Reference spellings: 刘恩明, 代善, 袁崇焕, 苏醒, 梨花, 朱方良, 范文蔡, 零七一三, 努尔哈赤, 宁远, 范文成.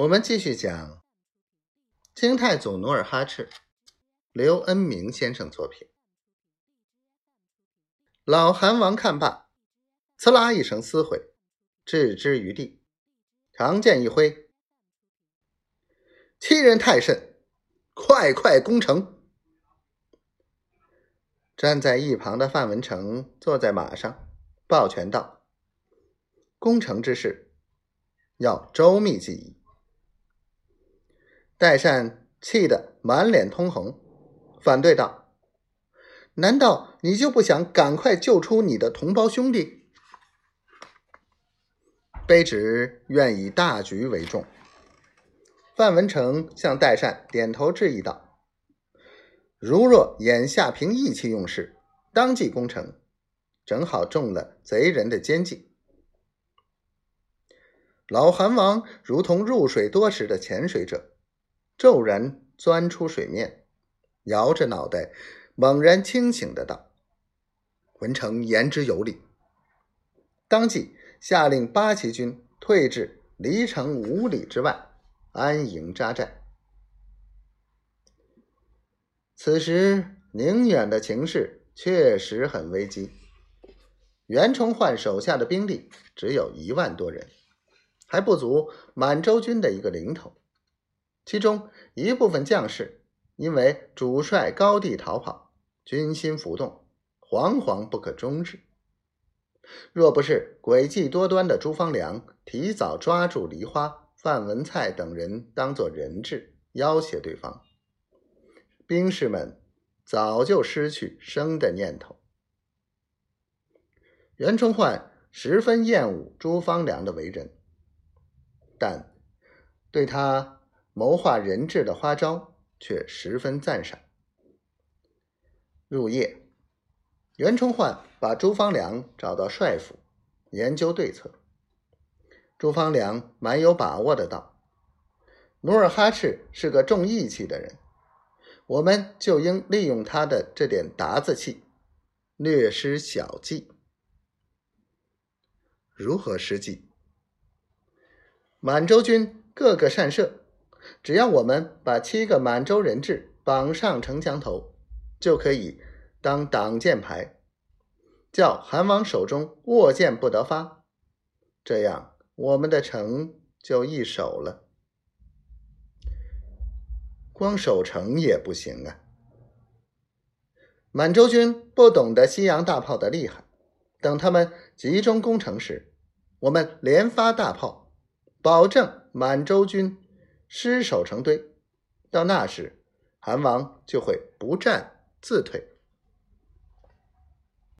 我们继续讲清太祖努尔哈赤，刘恩明先生作品。老韩王看罢，刺啦一声撕毁，置之于地，长剑一挥，欺人太甚，快攻城！站在一旁的范文成坐在马上，抱拳道：攻城之事要周密计议。代善气得满脸通红，反对道：难道你就不想赶快救出你的同胞兄弟？卑职愿以大局为重。范文成向代善点头致意道：如若眼下凭意气用事，当即攻城，正好中了贼人的奸计。老韩王如同入水多时的潜水者，骤然钻出水面，摇着脑袋，猛然清醒的道：文成言之有理。当即下令八旗军退至离城5里之外，安营扎寨。此时宁远的情势确实很危机，袁崇焕手下的兵力只有1万多人，还不足满洲军的一个零头。其中一部分将士因为主帅高帝逃跑，军心浮动，惶惶不可终日。若不是诡计多端的朱方良提早抓住梨花、范文蔡等人当作人质要挟对方，兵士们早就失去生的念头。袁崇焕十分厌恶朱方良的为人，但对他谋划人质的花招却十分赞赏。入夜，袁崇焕把朱方良找到帅府，研究对策。朱方良蛮有把握的道：努尔哈赤是个重义气的人，我们就应利用他的这点达子气，略施小计。如何施计？满洲军各个善射，只要我们把7个满洲人质绑上城墙头，就可以当挡箭牌，叫韩王手中握剑不得发，这样我们的城就易守了。光守城也不行啊！满洲军不懂得西洋大炮的厉害，等他们集中攻城时，我们连发大炮，保证满洲军失守成堆，到那时韩王就会不战自退。